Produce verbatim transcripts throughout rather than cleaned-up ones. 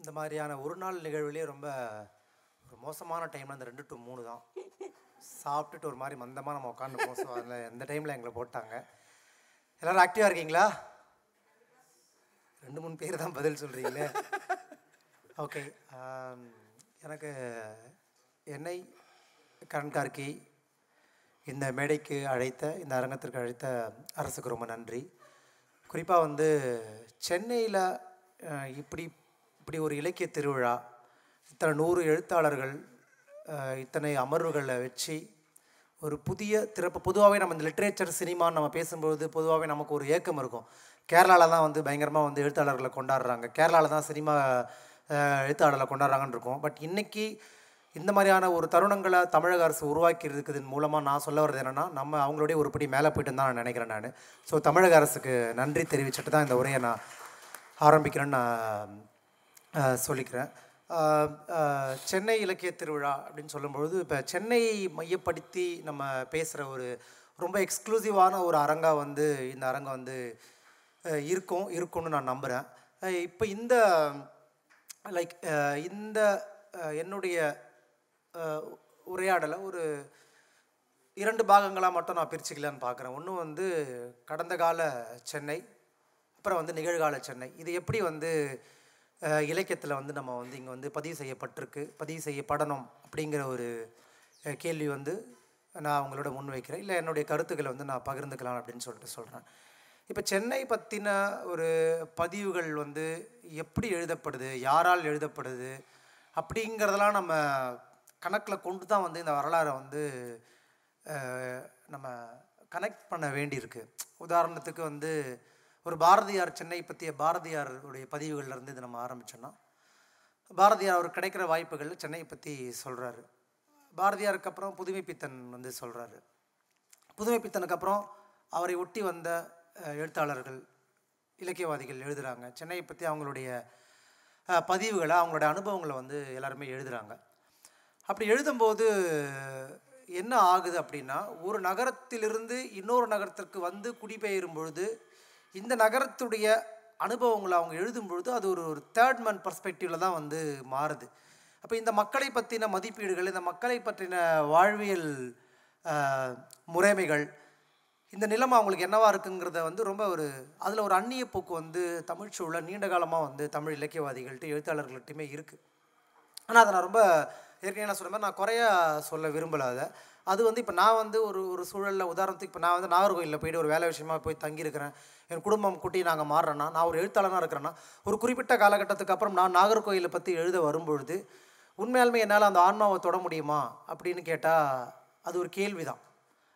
இந்த மாதிரியான ஒரு நாள் நிகழ்வுலேயே ரொம்ப ஒரு மோசமான டைமில் அந்த ரெண்டு டு மூணு தான் சாப்பிட்டுட்டு ஒரு மாதிரி மந்தமாக நம்ம உட்காந்து மோசம். அதில் எந்த டைமில் எங்களை போட்டாங்க. எல்லோரும் ஆக்டிவாக இருக்கீங்களா? ரெண்டு மூணு பேர் தான் பதில் சொல்கிறீங்களே. ஓகே, எனக்கு என்னை கரண் கார்கி இந்த மேடைக்கு அழைத்த, இந்த அரங்கத்திற்கு அழைத்த அரசுக்கு ரொம்ப நன்றி. குறிப்பாக வந்து சென்னையில் இப்படி இப்படி ஒரு இலக்கிய திருவிழா, இத்தனை நூறு எழுத்தாளர்கள், இத்தனை அமர்வுகளை வச்சு ஒரு புதிய திறப்பு. பொதுவாகவே நம்ம இந்த லிட்ரேச்சர் சினிமான்னு நம்ம பேசும்பொழுது பொதுவாகவே நமக்கு ஒரு ஏக்கம் இருக்கும். கேரளாவில் தான் வந்து பயங்கரமாக வந்து எழுத்தாளர்களை கொண்டாடுறாங்க, கேரளாவில் தான் சினிமா எழுத்தாளர்களை கொண்டாடுறாங்கன்னு இருக்கும். பட் இன்றைக்கி இந்த மாதிரியான ஒரு தருணங்களை தமிழக அரசு உருவாக்கி இருக்குதுன்னு மூலமாக நான் சொல்ல வர்றது என்னென்னா, நம்ம அவங்களுடைய ஒருபடி மேலே போய்ட்டுன்னு தான் நான் நினைக்கிறேன். நான் ஸோ தமிழக அரசுக்கு நன்றி தெரிவிச்சுட்டு தான் இந்த உரையை நான் ஆரம்பிக்கிறேன்னு நான் சொல்லிக்கிறேன். சென்னை இலக்கிய திருவிழா அப்படின்னு சொல்லும்பொழுது இப்போ சென்னையை மையப்படுத்தி நம்ம பேசுகிற ஒரு ரொம்ப எக்ஸ்க்ளூசிவான ஒரு அரங்காக வந்து இந்த அரங்கம் வந்து இருக்கும் இருக்கும்னு நான் நம்புகிறேன். இப்போ இந்த லைக் இந்த என்னுடைய உரையாடலை ஒரு இரண்டு பாகங்களாக மட்டும் நான் பிரிச்சுக்கலான்னு பார்க்குறேன். ஒன்று வந்து கடந்த கால சென்னை, அப்புறம் வந்து நிகழ்கால சென்னை. இது எப்படி வந்து இலக்கியத்தில் வந்து நம்ம வந்து இங்கே வந்து பதிவு செய்யப்பட்டிருக்கு, பதிவு செய்யப்படணும் அப்படிங்கிற ஒரு கேள்வி வந்து நான் அவங்களோட முன்வைக்கிறேன். இல்லை என்னுடைய கருத்துக்களை வந்து நான் பகிர்ந்துக்கலாம் அப்படின்னு சொல்லிட்டு சொல்கிறேன். இப்போ சென்னை பற்றின ஒரு பதிவுகள் வந்து எப்படி எழுதப்படுது, யாரால் எழுதப்படுது அப்படிங்கிறதெல்லாம் நம்ம கணக்கில் கொண்டு தான் வந்து இந்த வரலாறை வந்து நம்ம கனெக்ட் பண்ண வேண்டியிருக்கு. உதாரணத்துக்கு வந்து ஒரு பாரதியார், சென்னை பற்றிய பாரதியாருடைய பதிவுகள்லேருந்து இது நம்ம ஆரம்பித்தோன்னா, பாரதியார் அவர் கிடைக்கிற வாய்ப்புகள் சென்னையை பற்றி சொல்கிறாரு. பாரதியாருக்கு அப்புறம் புதுமைப்பித்தன் வந்து சொல்கிறாரு. புதுமைப்பித்தனுக்கு அப்புறம் அவரை ஒட்டி வந்த எழுத்தாளர்கள், இலக்கியவாதிகள் எழுதுகிறாங்க. சென்னையை பற்றி அவங்களுடைய பதிவுகளை, அவங்களோட அனுபவங்களை வந்து எல்லாருமே எழுதுகிறாங்க. அப்படி எழுதும்போது என்ன ஆகுது அப்படின்னா, ஒரு நகரத்திலிருந்து இன்னொரு நகரத்திற்கு வந்து குடிபெயரும் பொழுது இந்த நகரத்துடைய அனுபவங்களை அவங்க எழுதும் பொழுது அது ஒரு ஒரு தேர்ட் மேன் பர்ஸ்பெக்டிவில் தான் வந்து மாறுது. அப்போ இந்த மக்களை பற்றின மதிப்பீடுகள், இந்த மக்களை பற்றின வாழ்வியல் முறைமைகள், இந்த நிலைமை அவங்களுக்கு என்னவாக இருக்குங்கிறத வந்து ரொம்ப ஒரு அதில் ஒரு அந்நிய போக்கு வந்து தமிழ் சூழலை நீண்ட காலமாக வந்து தமிழ் இலக்கியவாதிகள்கிட்ட, எழுத்தாளர்கள்ட்டையுமே இருக்குது. ஆனால் அதை நான் ரொம்ப ஏற்கனவே நான் சொன்ன மாதிரி நான் குறையா சொல்ல விரும்பலாத அது வந்து இப்போ நான் வந்து ஒரு ஒரு சூழலில், உதாரணத்துக்கு இப்போ நான் வந்து நாகர்கோயிலில் போய்ட்டு ஒரு வேலை விஷயமாக போய் தங்கியிருக்கிறேன். என் குடும்பம் கூட்டி நாங்கள் மாறுறேன்னா, நான் ஒரு எழுத்தாளனாக இருக்கிறேன்னா, ஒரு குறிப்பிட்ட காலகட்டத்துக்கு அப்புறம் நான் நாகர்கோயிலை பற்றி எழுத வரும்பொழுது உண்மையாலுமே என்னால் அந்த ஆன்மாவை தொட முடியுமா அப்படின்னு கேட்டால் அது ஒரு கேள்வி தான்.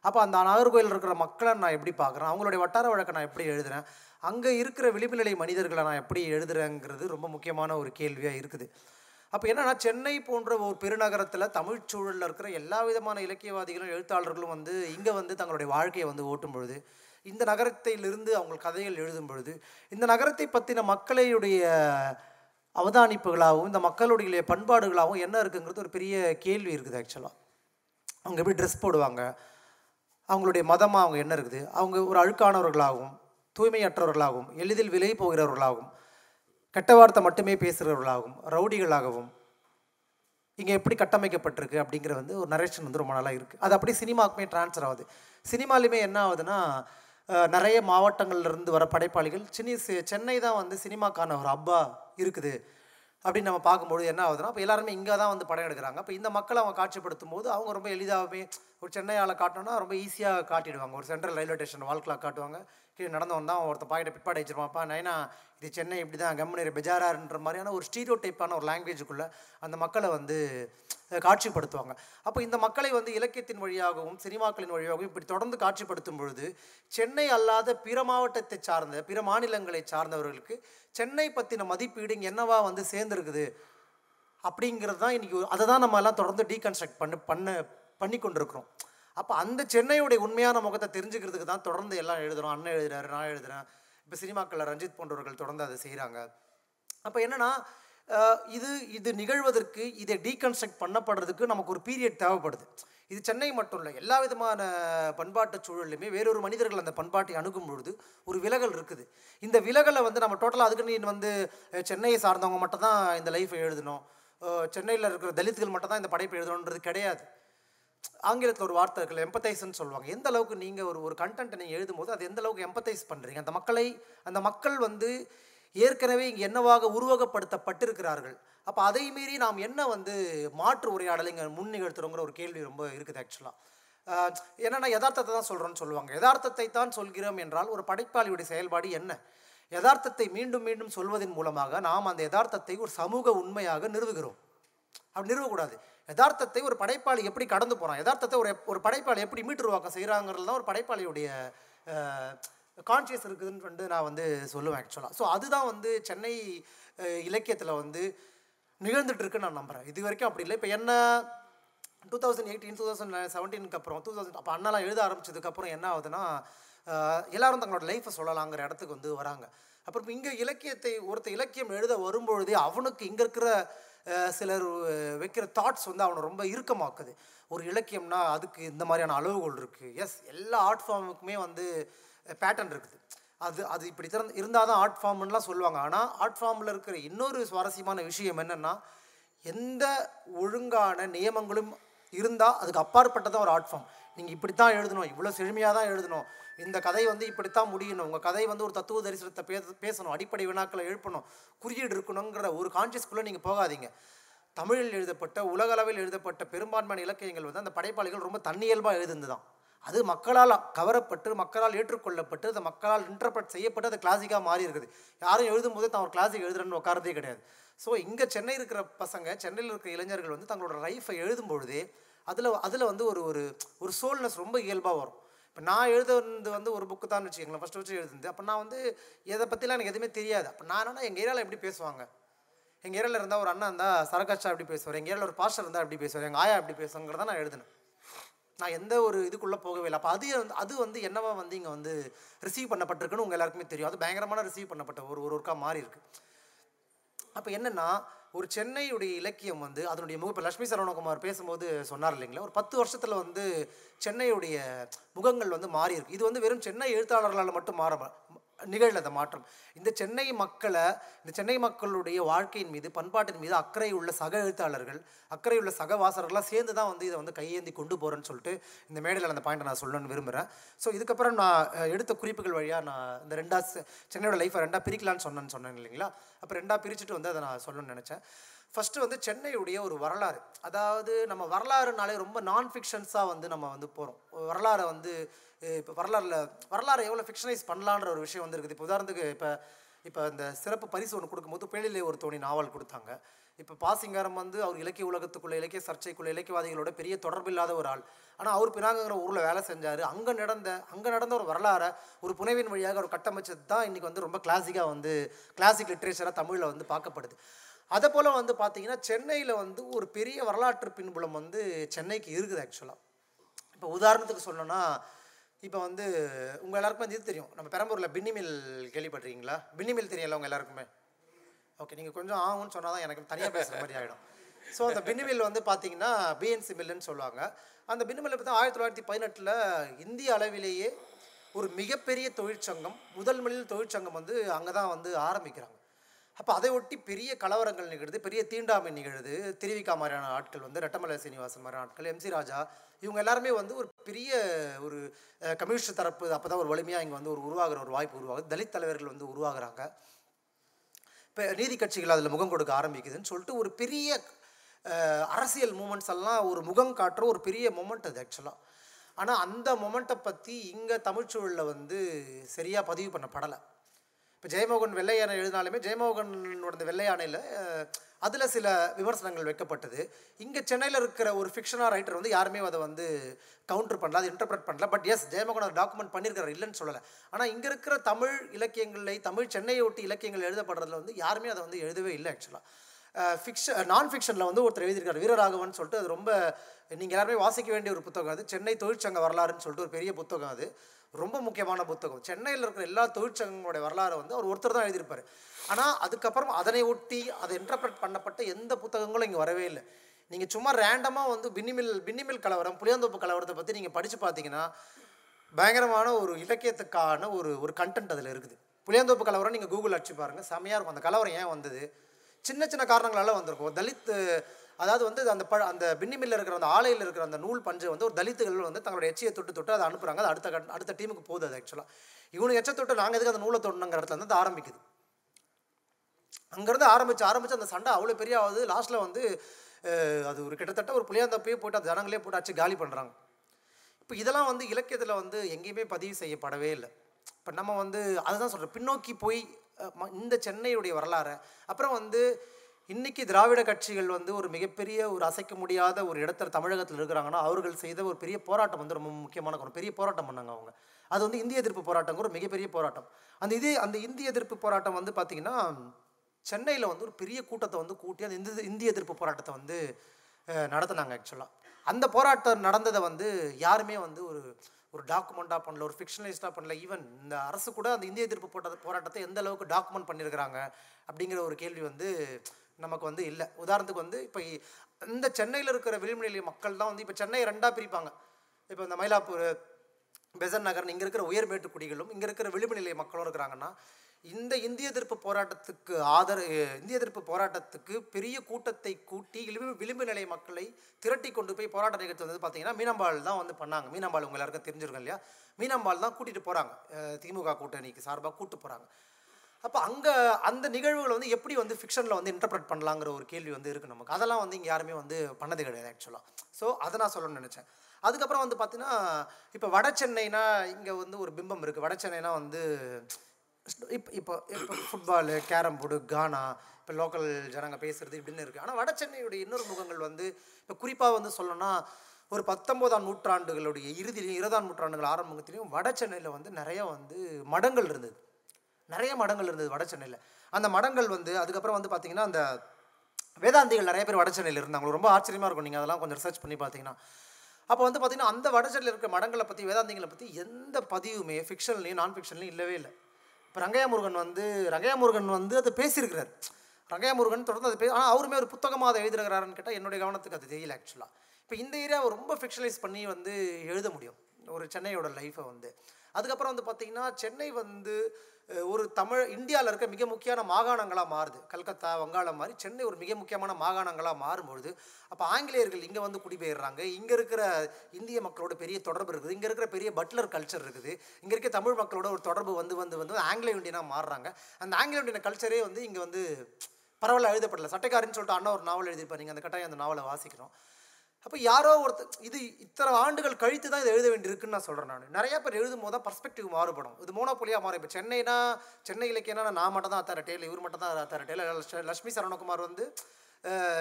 அப்போ அந்த நாகர்கோயில் இருக்கிற மக்களை நான் எப்படி பார்க்குறேன், அவங்களுடைய வட்டார வழக்கை நான் எப்படி எழுதுகிறேன், அங்கே இருக்கிற விளிம்புநிலை மனிதர்களை நான் எப்படி எழுதுகிறேங்கிறது ரொம்ப முக்கியமான ஒரு கேள்வியாக இருக்குது. அப்போ என்னென்னா, சென்னை போன்ற ஒரு பெருநகரத்தில் தமிழ்ச்சூழலில் இருக்கிற எல்லா விதமான இலக்கியவாதிகளும் எழுத்தாளர்களும் வந்து இங்கே வந்து தங்களுடைய வாழ்க்கையை வந்து ஓட்டும் பொழுது, இந்த நகரத்திலிருந்து அவங்க கதைகள் எழுதும் பொழுது, இந்த நகரத்தை பற்றின மக்களுடைய அவதானிப்புகளாகவும் இந்த மக்களுடைய பண்பாடுகளாகவும் என்ன இருக்குங்கிறது ஒரு பெரிய கேள்வி இருக்குது. ஆக்சுவலாக அவங்க எப்படி ட்ரெஸ் போடுவாங்க, அவங்களுடைய மதமாக அவங்க என்ன இருக்குது, அவங்க ஒரு அழுக்கானவர்களாகவும் தூய்மையற்றவர்களாகவும் எளிதில் விலை போகிறவர்களாகவும் கெட்ட வார்த்தை மட்டுமே பேசுகிறவர்களாகவும் ரவுடிகளாகவும் இங்கே எப்படி கட்டமைக்கப்பட்டிருக்கு அப்படிங்கிற வந்து ஒரு நரேஷன் வந்து ரொம்ப நாளாக இருக்குது. அது அப்படியே சினிமாவுக்குமே டிரான்ஸ்ஃபர் ஆகுது. சினிமாலையுமே என்ன ஆகுதுன்னா, நிறைய மாவட்டங்கள்லேருந்து வர படைப்பாளிகள் சினி சென்னை தான் வந்து சினிமாக்கான ஒரு ஹப்பா இருக்குது அப்படின்னு நம்ம பார்க்கும்பொழுது என்ன ஆகுதுன்னா, அப்போ எல்லாருமே இங்கே தான் வந்து படம் எடுக்கிறாங்க. அப்போ இந்த மக்களை அவங்க காட்சிப்படுத்தும் போது அவங்க ரொம்ப எளிதாகவே ஒரு சென்னையால் காட்டணும்னா ரொம்ப ஈஸியாக காட்டிடுவாங்க. ஒரு சென்ட்ரல் ரயில்வே ஸ்டேஷன் வால்கிளாக் காட்டுவாங்க, கீழே நடந்தவன் தான் ஒருத்த பாக்கெட்டை பிட்பாடு வச்சுருப்பான்ப்பா நைனா இது சென்னை இப்படி தான் கம்முனேர் பெஜாரான்ற மாதிரியான ஒரு ஸ்டீரியோ டைப்பான ஒரு லாங்குவேஜுக்குள்ளே அந்த மக்களை வந்து காட்சிப்படுத்துவாங்க. அப்போ இந்த மக்களை வந்து இலக்கியத்தின் வழியாகவும் சினிமாக்களின் வழியாகவும் இப்படி தொடர்ந்து காட்சிப்படுத்தும் பொழுது, சென்னை அல்லாத பிற மாவட்டத்தை சார்ந்த, பிற மாநிலங்களை சார்ந்தவர்களுக்கு சென்னை பற்றின மதிப்பீடு இங்கே என்னவா வந்து சேர்ந்துருக்குது அப்படிங்கிறது தான் இன்றைக்கி. அதை தான் நம்ம எல்லாம் தொடர்ந்து டீகன்ஸ்ட்ரக்ட் பண்ண பண்ண பண்ணி கொண்டிருக்கிறோம். அப்போ அந்த சென்னையுடைய உண்மையான முகத்தை தெரிஞ்சுக்கிறதுக்கு தான் தொடர்ந்து எல்லாம் எழுதுகிறோம். அண்ணன் எழுதுகிறாரு, நான் எழுதுகிறேன், இப்போ சினிமாக்களில் ரஞ்சித் போன்றவர்கள் தொடர்ந்து அதை செய்கிறாங்க. அப்போ என்னென்னா, இது இது நிகழ்வதற்கு, இதை டீகன்ஸ்ட்ரக்ட் பண்ணப்படுறதுக்கு நமக்கு ஒரு பீரியட் தேவைப்படுது. இது சென்னை மட்டும் இல்லை, எல்லா விதமான பண்பாட்டு சூழல்லையுமே வேறொரு மனிதர்கள் அந்த பண்பாட்டை அணுகும் பொழுது ஒரு விலகல் இருக்குது. இந்த விலகலை வந்து நம்ம டோட்டலாக அதுக்குன்னு வந்து சென்னையை சார்ந்தவங்க மட்டும் தான் இந்த லைஃப்பை எழுதணும், சென்னையில் இருக்கிற தலித்துகள் மட்டும் தான் இந்த படைப்பை எழுதணுன்றது கிடையாது. ஆங்கிலத்தில் ஒரு வார்த்தை இருக்குல்ல, எம்பத்தைஸ்ன்னு சொல்லுவாங்க. எந்த அளவுக்கு நீங்கள் ஒரு ஒரு கண்டென்ட்டை நீங்கள் எழுதும்போது அது எந்த அளவுக்கு எம்பத்தைஸ் பண்ணுறீங்க, அந்த மக்களை அந்த மக்கள் வந்து ஏற்கனவே இங்கே என்னவாக உருவகப்படுத்தப்பட்டிருக்கிறார்கள், அப்போ அதை மீறி நாம் என்ன வந்து மாற்று உரையாடலை இங்கே முன் நிகழ்த்துறோங்கிற ஒரு கேள்வி ரொம்ப இருக்குது. ஆக்சுவலாக என்னென்னா யதார்த்தத்தை தான் சொல்கிறோன்னு சொல்லுவாங்க. யதார்த்தத்தை தான் சொல்கிறோம் என்றால் ஒரு படைப்பாளியுடைய செயல்பாடு என்ன? யதார்த்தத்தை மீண்டும் மீண்டும் சொல்வதன் மூலமாக நாம் அந்த யதார்த்தத்தை ஒரு சமூக உண்மையாக நிறுவுகிறோம். அப்படி நிறுவக்கூடாது. யதார்த்தத்தை ஒரு படைப்பாளி எப்படி கடந்து போகிறான், யதார்த்தத்தை ஒரு ஒரு படைப்பாளி எப்படி மீட்டுருவாக்கம் செய்கிறாங்கிறது தான் ஒரு படைப்பாளியுடைய கான்ஷியஸ் இருக்குதுன்னு வந்து நான் வந்து சொல்லுவேன் ஆக்சுவலாக. ஸோ அதுதான் வந்து சென்னை இலக்கியத்தில் வந்து நிகழ்ந்துட்டுருக்குன்னு நான் நம்புகிறேன். இது வரைக்கும் அப்படி இல்லை. இப்போ என்ன two thousand eighteen two thousand செவன்டீனுக்கு அப்புறம் டூ தௌசண்ட் அப்போ அண்ணாலாம் எழுத ஆரம்பித்ததுக்கப்புறம் என்ன ஆகுதுன்னா எல்லோரும் தங்களோட லைஃப்பை சொல்லலாங்கிற இடத்துக்கு வந்து வராங்க. அப்புறம் இங்கே இலக்கியத்தை ஒருத்தர் இலக்கியம் எழுத வரும்பொழுதே அவனுக்கு இங்கே இருக்கிற சிலர் வைக்கிற தாட்ஸ் வந்து அவனை ரொம்ப இறுக்கமாக்குது. ஒரு இலக்கியம்னா அதுக்கு இந்த மாதிரியான அளவுகள் இருக்குது. எஸ், எல்லா ஆர்ட் ஃபார்முக்குமே வந்து பேட்டர்ன் இருக்குது. அது அது இப்படி திறந்து இருந்தால் தான் ஆர்ட் ஃபார்ம்லாம் சொல்லுவாங்க. ஆனால் ஆர்ட் ஃபார்மில் இருக்கிற இன்னொரு சுவாரஸ்யமான விஷயம் என்னென்னா, எந்த ஒழுங்கான நியமங்களும் இருந்தால் அதுக்கு அப்பாற்பட்டதான் ஒரு ஆர்ட் ஃபார்ம். நீங்கள் இப்படி தான் எழுதணும், இவ்வளோ செழுமையாக தான் எழுதணும், இந்த கதை வந்து இப்படித்தான் முடியணும், உங்கள் கதை வந்து ஒரு தத்துவ தரிசனத்தை பே பேசணும் அடிப்படை வினாக்களை எழுப்பணும், குறியீடு இருக்கணுங்கிற ஒரு கான்ஷியஸ்குள்ளே நீங்கள் போகாதீங்க. தமிழில் எழுதப்பட்ட உலகளவில் எழுதப்பட்ட பெரும்பான்மையான இலக்கியங்கள் வந்து அந்த படைப்பாளிகள் ரொம்ப தன்னியல்பாக எழுதுந்து தான் அது மக்களால் கவரப்பட்டு மக்களால் ஏற்றுக்கொள்ளப்பட்டு அதை மக்களால் இன்டர்பிரட் செய்யப்பட்டு அது கிளாசிக்காக மாறி இருக்குது. யாரும் எழுதும்போது தான் ஒரு கிளாசிக் எழுதுறன்னு உட்காரதே கிடையாது. ஸோ இங்கே சென்னை இருக்கிற பசங்க, சென்னையில் இருக்கிற இளைஞர்கள் வந்து தங்களோட லைஃப்பை எழுதும்பொழுதே அதில் அதில் வந்து ஒரு ஒரு சோல்னஸ் ரொம்ப இயல்பாக வரும். இப்போ நான் எழுதுறது வந்து ஒரு புக்கு தான் வச்சுக்கோங்களேன், ஃபஸ்ட்டு வச்சு எழுதுனது. அப்போ நான் வந்து எதை பற்றிலாம் எனக்கு எதுவுமே தெரியாது. அப்போ நான் என்னன்னா எங்கள் ஏரியாவில் எப்படி பேசுவாங்க, எங்கள் ஏரியாவில் இருந்தால் ஒரு அண்ணா இருந்தால் சரகாச்சா எப்படி பேசுவார், எங்கள் ஏரியாவில் ஒரு பாஸ்டர் இருந்தால் எப்படி பேசுவார், எங்கள் ஆயா எப்படி பேசுவாங்கிறத நான் எழுதுனேன். நான் எந்த ஒரு இதுக்குள்ளே போகவே இல்லை. அப்போ அது வந்து அது வந்து என்னவா வந்து இங்கே வந்து ரிசீவ் பண்ணப்பட்டிருக்குன்னு உங்கள் எல்லாருக்குமே தெரியும். அது பயங்கரமான ரிசீவ் பண்ணப்பட்ட ஒரு ஒரு ஒருக்கா மாறி இருக்கு. அப்போ என்னென்னா ஒரு சென்னையுடைய இலக்கியம் வந்து அதனுடைய முகப்பு லட்சுமி சரவணகுமார் பேசும்போது சொன்னார் இல்லைங்களா, ஒரு பத்து வருஷத்தில் வந்து சென்னையுடைய முகங்கள் வந்து மாறி இருக்கு. இது வந்து வெறும் சென்னை எழுத்தாளர்களால் மட்டும் மாற நிகழ்ந்த மாற்றம். இந்த சென்னை மக்களை, இந்த சென்னை மக்களுடைய வாழ்க்கையின் மீது பண்பாட்டின் மீது அக்கறை உள்ள சக எழுத்தாளர்கள், அக்கறை உள்ள சக வாசகர்கள்லாம் சேர்ந்து தான் வந்து இதை வந்து கையேந்தி கொண்டு போகிறேன்னு சொல்லிட்டு இந்த மேடையில் அந்த பாயிண்ட்டை நான் சொல்லணும்னு விரும்புகிறேன். ஸோ இதுக்கப்புறம் நான் எடுத்த குறிப்புகள் வழியாக நான் இந்த ரெண்டா சென்னையோட லைஃப்பை ரெண்டாக பிரிக்கலான்னு சொன்னேன்னு சொன்னேன் இல்லைங்களா. அப்போ ரெண்டாக பிரிச்சுட்டு வந்து அதை நான் சொல்லணும்னு நினச்சேன். ஃபஸ்ட்டு வந்து சென்னையுடைய ஒரு வரலாறு, அதாவது நம்ம வரலாறுனாலே ரொம்ப நான் ஃபிக்ஷன்ஸாக வந்து நம்ம வந்து போகிறோம். வரலாறை வந்து இப்போ வரலாறில் வரலாறு எவ்வளோ ஃபிக்ஷனைஸ் பண்ணலான்ற ஒரு விஷயம் வந்துருக்குது. இப்போ உதாரணத்துக்கு இப்போ இப்போ இந்த சிறப்பு பரிசு ஒன்று கொடுக்கும்போது பேழிலே ஒரு தோணி நாவல் கொடுத்தாங்க. இப்போ பாசிங்காரம் வந்து அவர் இலக்கிய உலகத்துக்குள்ளே இலக்கிய சர்ச்சைக்குள்ளே இலக்கியவாதிகளோட பெரிய தொடர்பில்லாத ஒரு ஆள். ஆனால் அவர் பினாங்கிற ஊரில் வேலை செஞ்சார். அங்கே நடந்த அங்கே நடந்த ஒரு வரலாறை ஒரு புனைவின் வழியாக ஒரு கட்டமைச்சது தான் இன்றைக்கி வந்து ரொம்ப கிளாசிக்காக வந்து கிளாசிக் லிட்ரேச்சராக தமிழில் வந்து பார்க்கப்படுது. அதை போல் வந்து பார்த்திங்கன்னா சென்னையில் வந்து ஒரு பெரிய வரலாற்று பின்புலம் வந்து சென்னைக்கு இருக்குது ஆக்சுவலாக. இப்போ உதாரணத்துக்கு சொல்லணும்னா இப்போ வந்து உங்கள் எல்லாருக்குமே வந்து இது தெரியும், நம்ம பெரம்பூரில் பின்னிமில் கேள்விப்பட்டிருக்கீங்களா? பின்னிமில் தெரியல உங்கள் எல்லாருக்குமே? ஓகே, நீங்கள் கொஞ்சம் ஆகும்னு சொன்னால் தான் எனக்கு தனியாக பேசுகிற மாதிரி ஆகிடும். ஸோ அந்த பின்னிமில் வந்து பார்த்திங்கன்னா பிஎன்சி மில்லுன்னு சொல்லுவாங்க. அந்த பின்னிமில் பார்த்தா ஆயிரத்தி தொள்ளாயிரத்தி பதினெட்டில் இந்திய அளவிலேயே ஒரு மிகப்பெரிய தொழிற்சங்கம், முதல் மில் தொழிற்சங்கம் வந்து அங்கே தான் வந்து ஆரம்பிக்கிறாங்க. அப்போ அதை ஒட்டி பெரிய கலவரங்கள் நிகழுது, பெரிய தீண்டாமை நிகழுது. திருவிக்கா மாதிரியான ஆட்கள் வந்து, ரெட்டமலை சீனிவாசன் மாதிரியான ஆட்கள், எம்சி ராஜா, இவங்க எல்லாருமே வந்து ஒரு பெரிய ஒரு கம்யூனிஸ்ட் தரப்பு அப்போ தான் ஒரு வலிமையாக இங்கே வந்து ஒரு உருவாகிற ஒரு வாய்ப்பு உருவாகுது. தலித் தலைவர்கள் வந்து உருவாகிறாங்க. இப்போ நீதி கட்சிகள் அதில் முகம் கொடுக்க ஆரம்பிக்குதுன்னு சொல்லிட்டு ஒரு பெரிய அரசியல் மூமெண்ட்ஸ் எல்லாம் ஒரு முகம் காட்டுற ஒரு பெரிய மொமெண்ட் அது ஆக்சுவலாக. ஆனால் அந்த மொமெண்ட்டை பற்றி இங்கே தமிழ்ச்சூழலில் வந்து சரியாக பதிவு பண்ணப்படலை. இப்போ ஜெயமோகன் வெள்ளை யானை எழுதினாலுமே ஜெயமோகனோட வெள்ளை யானையில் அதில் சில விமர்சனங்கள் வைக்கப்பட்டது. இங்கே சென்னையில் இருக்கிற ஒரு ஃபிக்ஷனாக ரைட்டர் வந்து யாருமே அதை வந்து கவுண்டர் பண்ணல, அது இன்டர்பிரட் பண்ணல. பட் எஸ், ஜெயமோகன் அதை டாக்குமெண்ட் பண்ணியிருக்காரு, இல்லைன்னு சொல்லலை. ஆனால் இங்கே இருக்கிற தமிழ் இலக்கியங்களை, தமிழ் சென்னையை ஒட்டி இலக்கியங்கள் எழுதப்படுறதுல வந்து யாருமே அதை வந்து எழுதவே இல்லை ஆக்சுவலாக. ஃபிக்ஷன் நான் ஃபிக்ஷனில் வந்து ஒருத்தர் எழுதியிருக்காரு, வீரராகவன் சொல்லிட்டு. அது ரொம்ப நீங்கள் எல்லாருமே வாசிக்க வேண்டிய ஒரு புத்தகம் அது, சென்னை தொழிற்சங்க வரலாறுன்னு சொல்லிட்டு ஒரு பெரிய புத்தகம் அது. ரொம்ப முக்கியமான புத்தகம். சென்னையில் இருக்கிற எல்லா தொழிற்சங்கங்களுடைய வரலாறு வந்து அவர் ஒருத்தர் தான் எழுதியிருப்பார். ஆனால் அதுக்கப்புறம் அதனை ஒட்டி அதை இன்டர்பிரட் பண்ணப்பட்ட எந்த புத்தகங்களும் இங்கே வரவே இல்லை. நீங்கள் சும்மா ரேண்டமாக வந்து பின்னிமில் பின்னிமில் கலவரம், புளியந்தோப்பு கலவரத்தை பற்றி நீங்கள் படித்து பார்த்தீங்கன்னா பயங்கரமான ஒரு இலக்கியத்துக்கான ஒரு ஒரு கண்டென்ட் அதில் இருக்குது. புளியந்தோப்பு கலவரம் நீங்கள் கூகுள் அடிச்சு பாருங்கள், செம்மையாக இருக்கும். அந்த கலவரம் ஏன் வந்தது, சின்ன சின்ன காரணங்களால வந்திருக்கும். தலித், அதாவது வந்து அந்த ப அந்த பின்னிமில்ல இருக்கிற அந்த ஆலையில் இருக்கிற அந்த நூல் பஞ்சு வந்து ஒரு தலித்துகள் வந்து தங்களுடைய எச்சியை தொட்டு தொட்டு அதை அனுப்புகிறாங்க. அது அடுத்த அடுத்த டீமுக்கு போகுது. அது ஆக்சுவலாக இவனுக்கு எச்ச தொட்டு நாங்கள் எதுக்கு அந்த நூலை தொடணுங்கிற இடத்துல வந்து ஆரம்பிக்குது. அங்கேருந்து ஆரம்பித்து ஆரம்பித்து அந்த சண்டை அவ்வளோ பெரிய ஆகுது. லாஸ்ட்டில் வந்து அது ஒரு கிட்டத்தட்ட ஒரு புளியாந்தப்பையே போட்டு அந்த ஜனங்களே போட்டு அடிச்சு காலி பண்ணுறாங்க. இப்போ இதெல்லாம் வந்து இலக்கியத்தில் வந்து எங்கேயுமே பதிவு செய்யப்படவே இல்லை. இப்போ நம்ம வந்து அதுதான் சொல்கிறோம், பின்னோக்கி போய் இந்த சென்னையுடைய வரலாறு. அப்புறம் வந்து இன்றைக்கி திராவிட கட்சிகள் வந்து ஒரு மிகப்பெரிய ஒரு அசைக்க முடியாத ஒரு இடத்துல தமிழகத்தில் இருக்கிறாங்கன்னா அவர்கள் செய்த ஒரு பெரிய போராட்டம் வந்து ரொம்ப முக்கியமான ஒரு பெரிய போராட்டம் பண்ணாங்க அவங்க. அது வந்து இந்திய எதிர்ப்பு போராட்டங்கிற ஒரு மிகப்பெரிய போராட்டம். அந்த இது அந்த இந்திய எதிர்ப்பு போராட்டம் வந்து பார்த்திங்கன்னா சென்னையில் வந்து ஒரு பெரிய கூட்டத்தை வந்து கூட்டி அந்த இந்து இந்திய எதிர்ப்பு போராட்டத்தை வந்து நடத்தினாங்க. ஆக்சுவலாக அந்த போராட்டம் நடந்ததை வந்து யாருமே வந்து ஒரு ஒரு டாக்குமெண்ட்டாக பண்ணல, ஒரு ஃபிக்ஷனலைஸ்டாக பண்ணல. ஈவன் இந்த அரசு கூட அந்த இந்திய எதிர்ப்பு போட்ட போராட்டத்தை எந்த அளவுக்கு டாக்குமெண்ட் பண்ணியிருக்கிறாங்க அப்படிங்கிற ஒரு கேள்வி வந்து நமக்கு வந்து இல்லை. உதாரணத்துக்கு வந்து இப்போ இந்த சென்னையில் இருக்கிற விளிம்புநிலை மக்கள் தான் வந்து இப்போ சென்னையை ரெண்டாக பிரிப்பாங்க. இப்போ இந்த மயிலாப்பூர், பெசன் நகர், இங்கே இருக்கிற உயர்மேட்டுக்குடிகளும் இங்கே இருக்கிற விளிம்புநிலை மக்களும் இருக்கிறாங்கன்னா இந்த இந்திய எதிர்ப்பு போராட்டத்துக்கு ஆதர இந்திய எதிர்ப்பு போராட்டத்துக்கு பெரிய கூட்டத்தை கூட்டி விளிம்பு விளிம்பு நிலை மக்களை திரட்டி கொண்டு போய் போராட்ட நிகழ்ச்சி வந்து பார்த்தீங்கன்னா மீனாம்பாள் தான் வந்து பண்ணாங்க. மீனாம்பாள் உங்கள் எல்லாருக்கும் தெரிஞ்சிருக்கோம் இல்லையா? மீனாம்பாள் தான் கூட்டிகிட்டு போகிறாங்க, திமுக கூட்டணிக்கு சார்பாக கூப்பிட்டு போகிறாங்க. அப்போ அங்கே அந்த நிகழ்வுகள் வந்து எப்படி வந்து ஃபிக்ஷனில் வந்து இன்டர்பிரட் பண்ணலாங்கிற ஒரு கேள்வி வந்து இருக்குது நமக்கு. அதெல்லாம் வந்து இங்கே யாருமே வந்து பண்ணது கிடையாது ஆக்சுவலாக. ஸோ அதை நான் சொல்லணும்னு நினச்சேன். அதுக்கப்புறம் வந்து பார்த்தீங்கன்னா இப்போ வட சென்னைனா இங்கே வந்து ஒரு பிம்பம் இருக்குது. வட சென்னைனா வந்து இப்போ இப்போ இப்போ ஃபுட்பாலு, கேரம் போர்டு, கானா, இப்போ லோக்கல் ஜனங்க பேசுகிறது இப்படின்னு இருக்குது. ஆனால் வட சென்னையுடைய இன்னொரு முகங்கள் வந்து இப்போ குறிப்பாக வந்து சொல்லணும்னா ஒரு பத்தொம்போதாம் நூற்றாண்டுகளுடைய இறுதியிலையும் இருபதாம் நூற்றாண்டுகள் ஆரம்பத்திலையும் வட சென்னையில் வந்து நிறையா வந்து மடங்கள் இருந்தது, நிறைய மடங்கள் இருந்தது வட சென்னையில். அந்த மடங்கள் வந்து அதுக்கப்புறம் வந்து பார்த்திங்கன்னா அந்த வேதாந்திகள் நிறைய பேர் வட சென்னையில் இருந்தாங்க. ரொம்ப ஆச்சரியமாக இருக்கும் நீங்கள் அதெல்லாம் கொஞ்சம் ரிசர்ச் பண்ணி பார்த்தீங்கன்னா. அப்போ வந்து பார்த்திங்கன்னா அந்த வட சென்னையில் இருக்கிற மடங்களை பற்றி, வேதாந்திகளை பற்றி எந்த பதிவுமே ஃபிக்ஷன்லேயும் நான் ஃபிக்ஷன்லேயும் இல்லவே இல்லை. இப்போ ரங்கையா முருகன் வந்து ரங்கையா முருகன் வந்து அதை பேசியிருக்கிறார். ரங்கையா முருகன் தொடர்ந்து அதை பேச, ஆனால் அவருமே ஒரு புத்தகமாக அதை எழுதிருக்கிறாருன்னு கேட்டால் என்னுடைய கவனத்துக்கு அது தெரியல ஆக்சுவலாக. இப்போ இந்த ஏரியாவை ரொம்ப ஃபிக்ஷனலைஸ் பண்ணி வந்து எழுத முடியும் ஒரு சென்னையோட லைஃப்பை வந்து. அதுக்கப்புறம் வந்து பார்த்திங்கன்னா சென்னை வந்து ஒரு தமிழ் இந்தியாவில் இருக்க மிக முக்கியமான மாகாணங்களாக மாறுது. கல்கத்தா, வங்காளம் மாதிரி சென்னை ஒரு மிக முக்கியமான மாகாணங்களாக மாறும்பொழுது அப்போ ஆங்கிலேயர்கள் இங்கே வந்து குடிபெயர்றாங்க. இங்கே இருக்கிற இந்திய மக்களோட பெரிய தொடர்பு இருக்குது, இங்கே இருக்கிற பெரிய பட்லர் கல்ச்சர் இருக்குது, இங்கே இருக்கிற தமிழ் மக்களோட ஒரு தொடர்பு வந்து வந்து வந்து ஆங்கிலோ இண்டியனாக மாறுறாங்க. அந்த ஆங்கிலோ இண்டியன் கல்ச்சரே வந்து இங்கே வந்து பரவாயில்ல எழுதப்படலை. சட்டைக்காரன்னு சொல்லிட்டு அண்ணா ஒரு நாவல் எழுதியிருப்பாங்க, அந்த கட்டாயம் அந்த நாவலை வாசிக்கிறோம். அப்போ யாரோ ஒருத்தர் இது இத்தனை ஆண்டுகள் கழித்து தான் இதை எழுத வேண்டியிருக்குன்னு நான் சொல்கிறேன். நான் நிறையா பேர் எழுதும் போது தான் பர்ஸ்பெக்டிவ் மாறுபடும், இது மோனோபொலியாக மாறும். இப்போ சென்னைனா சென்னை இலக்கியம்னா நான் மட்டும் தான் அத்தாரட்டேல், இவர் மட்டும் தான் அத்தாரட்டேல். லட்சுமி சரவணகுமார் வந்து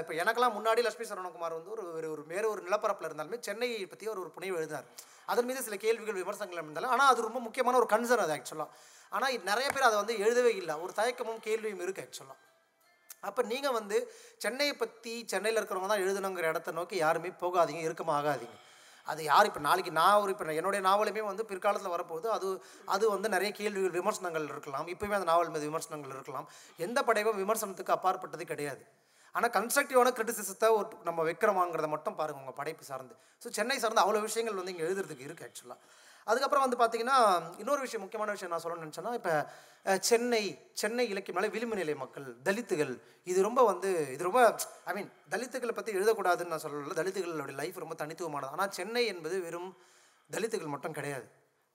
இப்போ எனக்கெல்லாம் முன்னாடி லட்சுமி சரவணகுமார் வந்து ஒரு ஒரு வேறு ஒரு நிலப்பரப்பில் இருந்தாலுமே சென்னையை பற்றி ஒரு ஒரு புனைவு எழுதினார். அதன் மீது சில கேள்விகள், விமர்சனங்கள் இருந்தாலும் ஆனால் அது ரொம்ப முக்கியமான ஒரு கன்சர்ன் அது ஆக்சுவலாக. ஆனால் இது நிறைய பேர் அதை வந்து எழுதவே இல்லை, ஒரு தயக்கமும் கேள்வியும் இருக்குது ஆக்சுவலாக. அப்போ நீங்கள் வந்து சென்னையை பற்றி சென்னையில் இருக்கிறவங்க தான் எழுதணுங்கிற இடத்த நோக்கி யாருமே போகாதீங்க, இருக்கமாகாதீங்க. அது யார் இப்போ நாளைக்கு நான் ஒரு இப்போ என்னுடைய நாவலுமே வந்து பிற்காலத்தில் வரப்போகுது. அது அது வந்து நிறைய கேள்விகள், விமர்சனங்கள் இருக்கலாம். இப்போயுமே அந்த நாவல் மீது விமர்சனங்கள் இருக்கலாம். எந்த படைப்பும் விமர்சனத்துக்கு அப்பாற்பட்டது கிடையாது. ஆனால் கன்ஸ்ட்ரக்டிவான கிரிட்டிசிசத்தை ஒரு நம்ம வைக்கிறோமாங்கிறத மட்டும் பாருங்கள் உங்கள் படைப்பு சார்ந்து. ஸோ சென்னை சார்ந்து அவ்வளோ விஷயங்கள் வந்து இங்கே எழுதுறதுக்கு இருக்குது ஆக்சுவலாக. அதுக்கப்புறம் வந்து பார்த்திங்கன்னா இன்னொரு விஷயம், முக்கியமான விஷயம் நான் சொல்லணும்னு நினச்சேன்னா இப்போ சென்னை சென்னை இலக்கியம்னால விளிம்பு நிலை மக்கள், தலித்துகள், இது ரொம்ப வந்து இது ரொம்ப ஐ மீன் தலித்துக்களை பற்றி எழுதக்கூடாதுன்னு நான் சொல்லல. தலித்துகளோட லைஃப் ரொம்ப தனித்துவமானது. ஆனால் சென்னை என்பது வெறும் தலித்துகள் மட்டும் கிடையாது,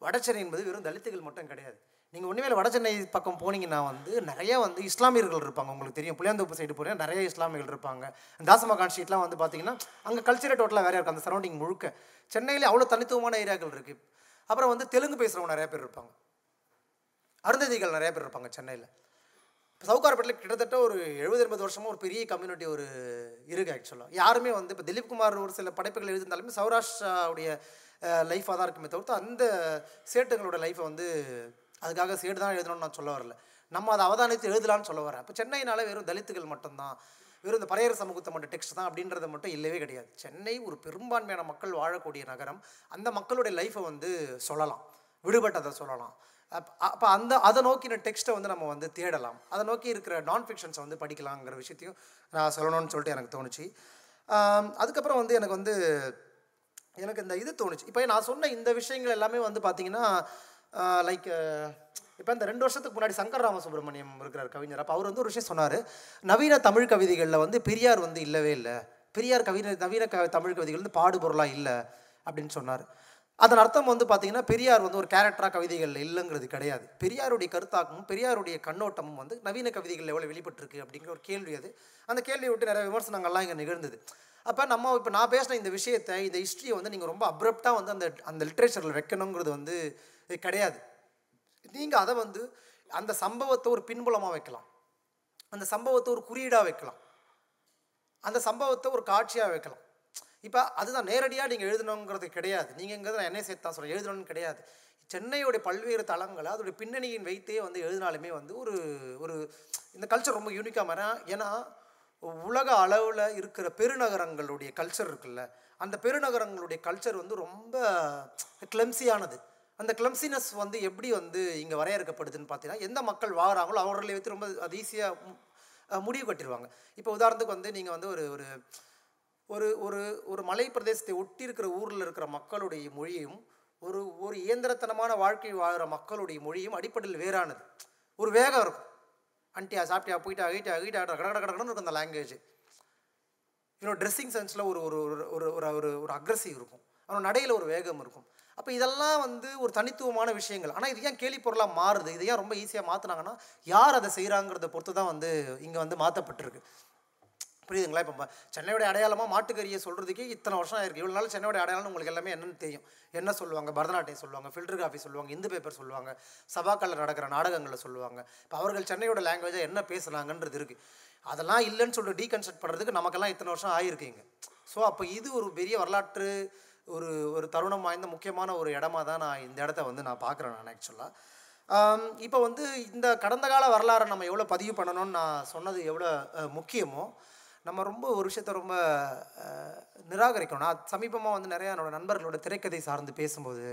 வட சென்னை என்பது வெறும் தலித்துகள் மட்டும் கிடையாது. நீங்கள் ஒன்றுமே வட சென்னை பக்கம் போனீங்கன்னா வந்து நிறையா வந்து இஸ்லாமியர்கள் இருப்பாங்க. உங்களுக்கு தெரியும், புளியாந்தோப்பு சைடு போனீங்கன்னா நிறைய இஸ்லாமியர்கள் இருப்பாங்க. தாசமகான் ஸ்ட்ரீட்லாம் வந்து பார்த்திங்கன்னா அங்கே கல்ச்சரை டோட்டலாக வேறு இருக்கும். அந்த சரௌண்டிங் முழுக்க சென்னையில் அவ்வளோ தனித்துவமான ஏரியாக்கள் இருக்குது. அப்புறம் வந்து தெலுங்கு பேசுகிறவங்க நிறைய பேர் இருப்பாங்க, அருந்ததிகள் நிறைய பேர் இருப்பாங்க சென்னையில். இப்போ சவுகார்பேட்டில் கிட்டத்தட்ட ஒரு எழுபது எண்பது வருஷமாக ஒரு பெரிய கம்யூனிட்டி ஒரு இருக்குது ஆக்சுவலாக. யாருமே வந்து இப்போ திலீப்குமார் ஒரு சில படைப்புகள் எழுதியிருந்தாலுமே சௌராஷ்டிராவுடைய லைஃபாக தான் இருக்குமே தவிர்த்து அந்த சேட்டுங்களோட லைஃப்பை வந்து அதுக்காக சேடு தான் எழுதணும்னு நான் சொல்ல வரல. நம்ம அதை அவதானித்து எழுதலான்னு சொல்ல வரேன். இப்போ சென்னையினால வெறும் தலித்துகள் மட்டும்தான், வெறும் இந்த பறையர் சமூகத்தை மட்டும் டெக்ஸ்ட் தான் அப்படின்றது மட்டும் இல்லவே கிடையாது. சென்னை ஒரு பெரும்பான்மையான மக்கள் வாழக்கூடிய நகரம். அந்த மக்களுடைய லைஃப்பை வந்து சொல்லலாம். விடுபட்டதை சொல்லலாம். அப்போ அந்த அதை நோக்கின டெக்ஸ்ட்டை வந்து நம்ம வந்து தேடலாம், அதை நோக்கி இருக்கிற நான் ஃபிக்ஷன்ஸை வந்து படிக்கலாங்கிற விஷயத்தையும் நான் சொல்லணும்னு சொல்லிட்டு எனக்கு தோணுச்சு. அதுக்கப்புறம் வந்து எனக்கு வந்து எனக்கு இந்த இது தோணுச்சு. இப்போ நான் சொன்ன இந்த விஷயங்கள் எல்லாமே வந்து பார்த்திங்கன்னா லைக் இப்போ இந்த ரெண்டு வருஷத்துக்கு முன்னாடி சங்கர் ராமசுப்ரமணியம் இருக்கிறார் கவிஞர். அப்போ அவர் வந்து ஒரு விஷயம் சொன்னார், நவீன தமிழ் கவிதைகளில் வந்து பெரியார் வந்து இல்லவே இல்லை, பெரியார் கவிதை நவீன க தமிழ் கவிதைகள் வந்து பாடுபொருளாக இல்லை அப்படின்னு சொன்னார். அதன் அர்த்தம் வந்து பார்த்திங்கன்னா பெரியார் வந்து ஒரு கேரக்டராக கவிதைகளில் இல்லைங்கிறது கிடையாது. பெரியாருடைய கருத்தாக்கமும் பெரியாருடைய கண்ணோட்டமும் வந்து நவீன கவிதைகளில் எவ்வளோ வெளிப்பட்டிருக்கு அப்படிங்கிற ஒரு கேள்வி. அது அந்த கேள்வியை விட்டு நிறைய விமர்சனங்கள்லாம் இங்கே நிகழ்ந்தது. அப்போ நம்ம இப்போ நான் பேசின இந்த விஷயத்தை, இந்த ஹிஸ்ட்ரியை வந்து நீங்கள் ரொம்ப அப்ரப்டாக வந்து அந்த அந்த லிட்ரேச்சரில் வைக்கணுங்கிறது வந்து கிடையாது. நீங்கள் அதை வந்து அந்த சம்பவத்தை ஒரு பின்புலமாக வைக்கலாம், அந்த சம்பவத்தை ஒரு குறியீடாக வைக்கலாம், அந்த சம்பவத்தை ஒரு காட்சியாக வைக்கலாம். இப்போ அதுதான் நேரடியாக நீங்கள் எழுதணுங்கிறது கிடையாது. நீங்கள்ங்கிறது நான் என்னை சேர்த்து தான் சொல்கிறேன், எழுதணும்னு கிடையாது. சென்னையோடைய பல்வேறு தளங்களை அதோடைய பின்னணியின் வைத்தே வந்து எழுதினாலுமே வந்து ஒரு ஒரு இந்த கல்ச்சர் ரொம்ப யூனிக்காக மாறா. ஏன்னா உலக அளவில் இருக்கிற பெருநகரங்களுடைய கல்ச்சர் இருக்குல்ல, அந்த பெருநகரங்களுடைய கல்ச்சர் வந்து ரொம்ப கிளம்சியானது. அந்த கிளம்சினஸ் வந்து எப்படி வந்து இங்கே வரையறுக்கப்படுதுன்னு பார்த்தீங்கன்னா, எந்த மக்கள் வாங்குறாங்களோ அவர்களை வைத்து ரொம்ப அது ஈஸியாக முடிவு கட்டிடுவாங்க. இப்போ உதாரணத்துக்கு வந்து நீங்கள் வந்து ஒரு ஒரு ஒரு ஒரு ஒரு மலை பிரதேசத்தை ஒட்டி இருக்கிற ஊரில் இருக்கிற மக்களுடைய மொழியும் ஒரு ஒரு இயந்திரத்தனமான வாழ்க்கை வாழ்கிற மக்களுடைய மொழியும் அடிப்படையில் வேறானது. ஒரு வேகம் இருக்கும், அண்டியா சாப்பிட்டியா போயிட்டா ஆகிட்டா ஆகிட்டா கடகட கடகடன்னு இருக்கும் அந்த லாங்குவேஜ். இன்னொரு ட்ரெஸ்ஸிங் சென்ஸில் ஒரு ஒரு ஒரு ஒரு ஒரு அக்ரஸிவ் இருக்கும், அவனோட நடையில் ஒரு வேகம் இருக்கும். அப்போ இதெல்லாம் வந்து ஒரு தனித்துவமான விஷயங்கள். ஆனால் இது ஏன் கேலிப்பொருளாக மாறுது, இது ஏன் ரொம்ப ஈஸியாக மாற்றினாங்கன்னா யார் அதை செய்கிறாங்கிறத பொறுத்து தான் வந்து இங்கே வந்து மாற்றப்பட்டிருக்கு. புரியுதுங்களா? இப்போ சென்னையோடைய அடையாளமாக மாட்டுக்கறியை சொல்கிறதுக்கே இத்தனை வருஷம் ஆயிருக்கு. இவ்வளோ நாள் சென்னையோட அடையாளம்னு உங்களுக்கு எல்லாமே என்னென்னு தெரியும். என்ன சொல்லுவாங்க? பரதநாட்டியம் சொல்லுவாங்க, ஃபில்டர் காஃபி சொல்லுவாங்க, இந்து பேப்பர் சொல்லுவாங்க, சபாக்களில் நடக்கிற நாடகங்களை சொல்லுவாங்க. இப்போ அவர்கள் சென்னையோட லாங்குவேஜாக என்ன பேசுனாங்கன்றது இருக்குது. அதெல்லாம் இல்லைன்னு சொல்லிட்டு டீகன்ஸ்ட்ரக்ட் பண்ணுறதுக்கு நமக்கெல்லாம் இத்தனை வருஷம் ஆகிருக்குங்க. ஸோ அப்போ இது ஒரு பெரிய வரலாற்று ஒரு ஒரு தருணம் வாய்ந்த முக்கியமான ஒரு இடமா தான் நான் இந்த இடத்த வந்து நான் பார்க்குறேன். நான் ஆக்சுவலாக இப்போ வந்து இந்த கடந்த கால வரலாறை நம்ம எவ்வளோ பதிவு பண்ணணும்னு நான் சொன்னது எவ்வளோ முக்கியமோ, நம்ம ரொம்ப ஒரு விஷயத்த ரொம்ப நிராகரிக்கணும். நான் சமீபமாக வந்து நிறையா என்னோடய நண்பர்களோட திரைக்கதை சார்ந்து பேசும்போது,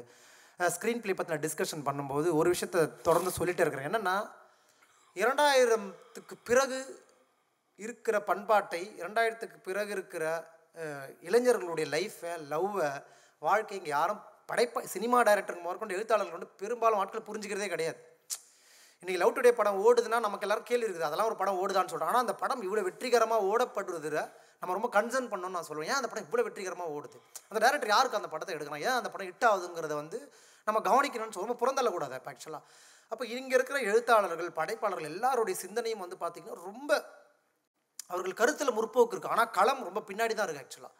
ஸ்க்ரீன் ப்ளே பற்றின டிஸ்கஷன் பண்ணும்போது ஒரு விஷயத்த தொடர்ந்து சொல்லிகிட்டே இருக்கிறேன். என்னென்னா, இரண்டாயிரத்துக்கு பிறகு இருக்கிற பண்பாட்டை, இரண்டாயிரத்துக்கு பிறகு இருக்கிற இளைஞர்களுடைய லைஃப்பை, லவ்வை, வாழ்க்கை இங்கே யாரும் படைப்பா சினிமா டைரக்டருக்கு முதற்கொண்டு எழுத்தாளர்கள் கொண்டு பெரும்பாலும் ஆட்கள் புரிஞ்சுக்கிறதே கிடையாது. இன்றைக்கி லவ் டுடே படம் ஓடுதுன்னா நமக்கு எல்லாரும் கேள்வி இருக்குது, அதெல்லாம் ஒரு படம் ஓடுதான்னு சொல்கிறோம். ஆனால் அந்த படம் இவ்வளோ வெற்றிகரமாக ஓடப்படுறதுல நம்ம ரொம்ப கன்சர்ன் பண்ணணும்னு நான் சொல்லுவேன். ஏன் அந்த படம் இவ்வளோ வெற்றிகரமாக ஓடுது, அந்த டேரக்டர் யாருக்கு அந்த படத்தை எடுக்கணும், ஏன் அந்த படம் ஹிட் ஆகுதுங்கிறத வந்து நம்ம கவனிக்கணும்னு சொல்லுவோம். புறந்தள்ளக்கூடாது இப்போ ஆக்சுவலாக. அப்போ இங்கே இருக்கிற எழுத்தாளர்கள், படைப்பாளர்கள் எல்லாருடைய சிந்தனையும் வந்து பார்த்திங்கன்னா ரொம்ப அவர்கள் கருத்தில் முற்போக்கு இருக்குது. ஆனால் களம் ரொம்ப பின்னாடி தான் இருக்குது ஆக்சுவலாக.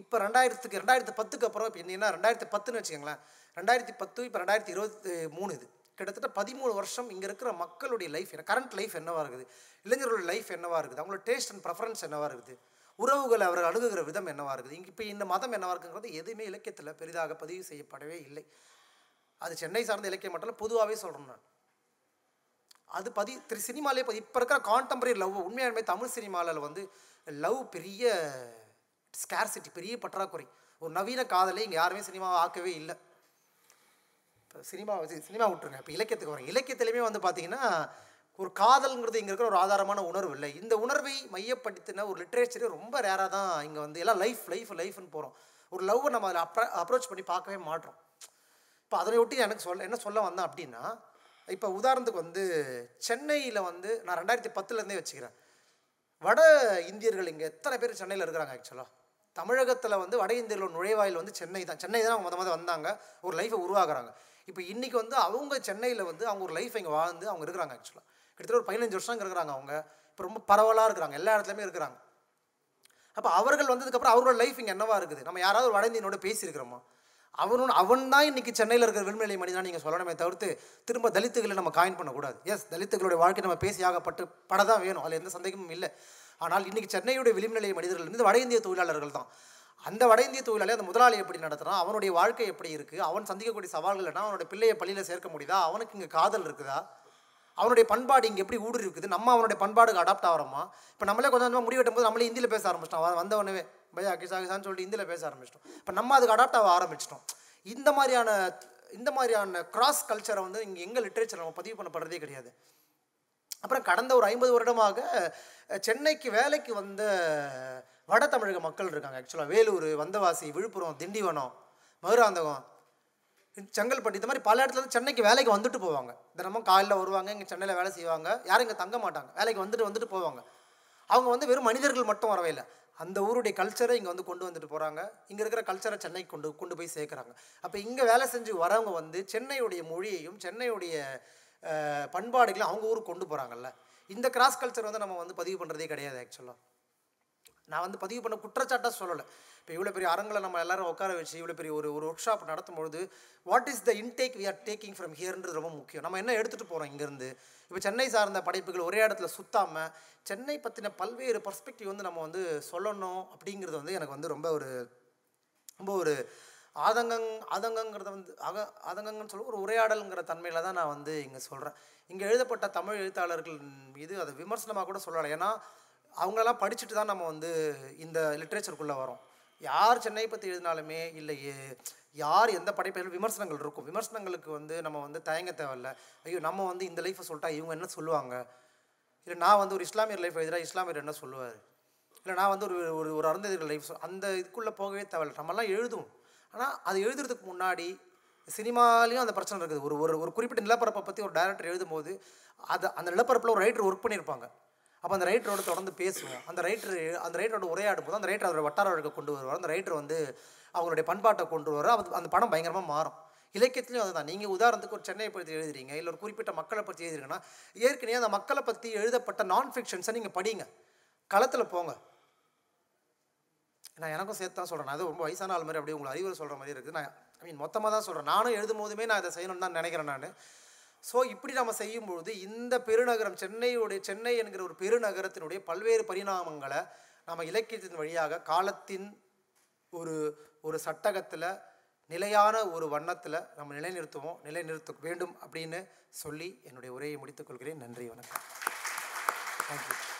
இப்போ ரெண்டாயிரத்துக்கு ரெண்டாயிரத்து பத்துக்கு அப்புறம் இப்போ என்னென்னா ரெண்டாயிரத்து பத்துன்னு வச்சுக்கோங்களேன், ரெண்டாயிரத்தி பத்து இப்போ ரெண்டாயிரத்தி இருபத்தி மூணு இது கிட்டத்தட்ட பதிமூணு வருஷம் இங்கே இருக்கிற மக்களுடைய லைஃப் என்ன, கரண்ட் லைஃப் என்னவாக இருக்குது, இளைஞர்களுடைய லைஃப் என்னவாக இருக்குது, அவங்களோட டேஸ்ட் அண்ட் ப்ரெஃபரன்ஸ் என்னவாக இருக்குது, உறவுகளை அவர்கள் அணுகுகிற விதம் என்னவாக இருக்குது, இங்கே இப்போ இந்த மதம் என்னவாக இருக்குங்கிறது எதுவுமே இலக்கியத்தில் பெரிதாக பதிவு செய்யப்படவே இல்லை. அது சென்னை சார்ந்த இலக்கியம் மட்டும் இல்லை, பொதுவாகவே சொல்கிறேன் நான். அது பதி திரு சினிமாலே இப்போ இப்போ இருக்கிற கான்டெம்பரரி லவ் உண்மையாலுமே தமிழ் சினிமாவில் வந்து லவ் பெரிய ஸ்கேர்சிட்டி, பெரிய பற்றாக்குறை. ஒரு நவீன காதலை இங்கே யாருமே சினிமாவை ஆக்கவே இல்லை. இப்போ சினிமா சினிமா விட்டுருங்க, இப்போ இலக்கியத்துக்கு வரேன். இலக்கியத்துலேயுமே வந்து பார்த்திங்கன்னா ஒரு காதல்ங்கிறது இங்கே இருக்கிற ஒரு ஆதாரமான உணர்வு இல்லை. இந்த உணர்வை மையப்படுத்தின ஒரு லிட்ரேச்சரே ரொம்ப ரேராக தான் இங்கே வந்து எல்லாம் லைஃப் லைஃப் லைஃப்னு போகிறோம். ஒரு லவ்வை நம்ம அதில் அப்ரா அப்ரோச் பண்ணி பார்க்கவே மாட்டோம். இப்போ அதனை ஒட்டி எனக்கு சொல்ல என்ன சொல்ல வந்தேன் அப்படின்னா, இப்போ உதாரணத்துக்கு வந்து சென்னையில் வந்து நான் ரெண்டாயிரத்தி பத்துலேருந்தே வச்சுக்கிறேன், வட இந்தியர்கள் இங்கே எத்தனை பேர் சென்னையில் இருக்கிறாங்க ஆக்சுவலாக. தமிழகத்தில் வந்து வட இந்தியர்களோட நுழைவாயில் வந்து சென்னை தான். சென்னை தான் அவங்க மொதல் மொதல் வந்தாங்க, ஒரு லைஃப்பை உருவாக்குறாங்க. இப்போ இன்றைக்கி வந்து அவங்க சென்னையில் வந்து அவங்க ஒரு லைஃப் இங்கே வாழ்ந்து அவங்க இருக்கிறாங்க ஆக்சுவலாக. கிட்டத்தட்ட ஒரு பதினஞ்சு வருஷம் இருக்கிறாங்க அவங்க. இப்போ ரொம்ப பரவலாக இருக்கிறாங்க, எல்லா இடத்துலையுமே இருக்கிறாங்க. அப்போ அவர்கள் வந்ததுக்கப்புறம் அவரோட லைஃப் இங்கே என்னவாக இருக்குது, நம்ம யாராவது ஒரு வட இந்தியனோட பேசியிருக்கிறோமா? அவனு அவன் தான் இன்றைக்கி சென்னையில் இருக்கிற விண்வெளி மனிதனாக நீங்கள் சொல்லணுமே தவிர்த்து திரும்ப தலித்துகளை நம்ம காயின் பண்ணக்கூடாது. எஸ், தலித்துகளுடைய வாழ்க்கை நம்ம பேசியாகப்பட்டு பட தான் வேணும், அதில் எந்த சந்தேகமும் இல்லை. ஆனால் இன்றைக்கி சென்னையுடைய விளிம்புநிலை மனிதர்கள் வந்து வட இந்திய தொழிலாளர்கள் தான். அந்த வட இந்திய தொழிலாளி அந்த முதலாளி எப்படி நடத்துகிறான், அவனுடைய வாழ்க்கை எப்படி இருக்குது, அவன் சந்திக்கக்கூடிய சவால்கள் என்ன, அவனுடைய பிள்ளையை பள்ளியில் சேர்க்க முடியுதா, அவனுக்கு இங்கே காதல் இருக்குதா, அவனுடைய பண்பாடு இங்கே எப்படி ஊடுருவி இருக்குது, நம்ம அவனுடைய பண்பாடுக்கு அடாப்ட் ஆகிறோமா? இப்போ நம்மளே கொஞ்சம் கொஞ்சமாக முடிவெட்டும் போது நம்மளே ஹிந்தியில் பேச ஆரம்பிச்சிட்டோம், வந்தவனவே பையா கிசாகிசான்னு சொல்லிட்டு ஹிந்தியில் பேச ஆரம்பிச்சிட்டோம். இப்போ நம்ம அதுக்கு அடாப்ட் ஆக ஆரம்பிச்சிட்டோம். இந்த மாதிரியான இந்த மாதிரியான கிராஸ் கல்ச்சரை வந்து இங்கே எங்கள் லிட்ரேச்சர் நம்ம பதிவு பண்ணப்படுறதே கிடையாது. அப்புறம் கடந்த ஒரு ஐம்பது வருடமாக சென்னைக்கு வேலைக்கு வந்த வட தமிழக மக்கள் இருக்காங்க. ஆக்சுவலாக வேலூர், வந்தவாசி, விழுப்புரம், திண்டிவனம், மதுராந்தகம், செங்கல்பட்டு, இந்த மாதிரி பல இடத்துல இருந்து சென்னைக்கு வேலைக்கு வந்துட்டு போவாங்க. தினமும் காலையில் வருவாங்க, இங்கே சென்னையில் வேலை செய்வாங்க, யாரும் இங்கே தங்க மாட்டாங்க, வேலைக்கு வந்துட்டு வந்துட்டு போவாங்க. அவங்க வந்து வெறும் மனிதர்கள் மட்டும் வரவே இல்லை, அந்த ஊருடைய கல்ச்சரை இங்கே வந்து கொண்டு வந்துட்டு போகிறாங்க. இங்கே இருக்கிற கல்ச்சரை சென்னைக்கு கொண்டு கொண்டு போய் சேர்க்குறாங்க. அப்போ இங்கே வேலை செஞ்சு வரவங்க வந்து சென்னையுடைய மொழியையும் சென்னையுடைய பண்பாடுகளையும் அவங்க ஊருக்கு கொண்டு போகிறாங்கல்ல. இந்த கிராஸ் கல்ச்சர் வந்து நம்ம வந்து பதிவு பண்ணுறதே கிடையாது. ஆக்சுவலாக நான் வந்து பதிவு பண்ண குற்றச்சாட்டாக சொல்லலை. இப்போ இவ்வளோ பெரிய அரங்களை நம்ம எல்லோரும் உட்கார வச்சு இவ்வளோ பெரிய ஒரு ஒரு ஒர்க் ஷாப் நடத்தும்பொழுது what is the intake we are taking from ஹியர்ன்றது ரொம்ப முக்கியம். நம்ம என்ன எடுத்துகிட்டு போகிறோம் இங்கேருந்து. இப்போ சென்னை சார்ந்த படைப்புகள் ஒரே இடத்துல சுற்றாமல் சென்னை பற்றின பல்வேறு பர்ஸ்பெக்டிவ் வந்து நம்ம வந்து சொல்லணும் அப்படிங்கிறது வந்து எனக்கு வந்து ரொம்ப ஒரு ரொம்ப ஒரு ஆதங்கங் ஆதங்கங்கிறத வந்து அக ஆதங்கங்கன்னு சொல்ல ஒரு உரையாடலுங்கிற தன்மையில் தான் நான் வந்து இங்கே சொல்கிறேன். இங்கே எழுதப்பட்ட தமிழ் எழுத்தாளர்கள் மீது அதை விமர்சனமாக கூட சொல்லலை. ஏன்னா அவங்களெல்லாம் படிச்சுட்டு தான் நம்ம வந்து இந்த லிட்ரேச்சருக்குள்ளே வரோம். யார் சென்னை பற்றி எழுதினாலுமே இல்லை யார் எந்த படைப்பையிலும் விமர்சனங்கள் இருக்கும். விமர்சனங்களுக்கு வந்து நம்ம வந்து தயங்க தேவையில்லை. ஐயோ நம்ம வந்து இந்த லைஃப்பை சொல்லிட்டா இவங்க என்ன சொல்லுவாங்க, இல்லை நான் வந்து ஒரு இஸ்லாமியர் லைஃப் எழுதினா இஸ்லாமியர் என்ன சொல்லுவார், இல்லை நான் வந்து ஒரு ஒரு அருந்ததிகள் லைஃப் அந்த இதுக்குள்ளே போகவே தேவையில்லை. நம்மளாம் எழுதும். ஆனால் அது எழுதுறதுக்கு முன்னாடி சினிமாலேயும் அந்த பிரச்சனை இருக்குது. ஒரு ஒரு ஒரு குறிப்பிட்ட நிலப்பரப்பை பற்றி ஒரு டைரக்டர் எழுதும்போது அதை அந்த நிலப்பரப்பில் ஒரு ரைட்டர் ஒர்க் பண்ணியிருப்பாங்க. அப்போ அந்த ரைட்டரோட தொடர்ந்து பேசுவோம். அந்த ரைட்டர் அந்த ரைட்டரோட உரையாடும் போது அந்த ரைட்டர் அதோட வட்டார வழக்கை கொண்டு வருவார். அந்த ரைட்டர் வந்து அவங்களுடைய பண்பாட்டை கொண்டு வருவார். அது அந்த படம் பயங்கரமாக மாறும். இலக்கியத்துலையும் அதுதான். நீங்கள் உதாரணத்துக்கு ஒரு சென்னையை பற்றி எழுதுறீங்க, இல்லை ஒரு குறிப்பிட்ட மக்களை பற்றி எழுதுறீங்கன்னா ஏற்கனவே அந்த மக்களை பற்றி எழுதப்பட்ட நான் ஃபிக்ஷன்ஸை நீங்கள் படிங்க, களத்தில் போங்க. நான் எனக்கும் சேர்த்து தான் சொல்கிறேன். அது ரொம்ப வயசான ஆள் மாதிரி அப்படியே உங்களை அறிவுரை சொல்கிற மாதிரி இருக்குது. நான் ஐ மீன் மொத்தமாக தான் சொல்கிறேன். நானும் எழுதும் போதுமே நான் அதை செய்யணும்னு தான் நினைக்கிறேன் நான். ஸோ இப்படி நம்ம செய்யும்பொழுது இந்த பெருநகரம் சென்னையுடைய சென்னை என்கிற ஒரு பெருநகரத்தினுடைய பல்வேறு பரிணாமங்களை நம்ம இலக்கியத்தின் வழியாக காலத்தின் ஒரு ஒரு சட்டகத்தில் நிலையான ஒரு வண்ணத்தில் நம்ம நிலைநிறுத்துவோம், நிலைநிறுத்த வேண்டும் அப்படின்னு சொல்லி என்னுடைய உரையை முடித்துக்கொள்கிறேன். நன்றி, வணக்கம். தேங்க்யூ.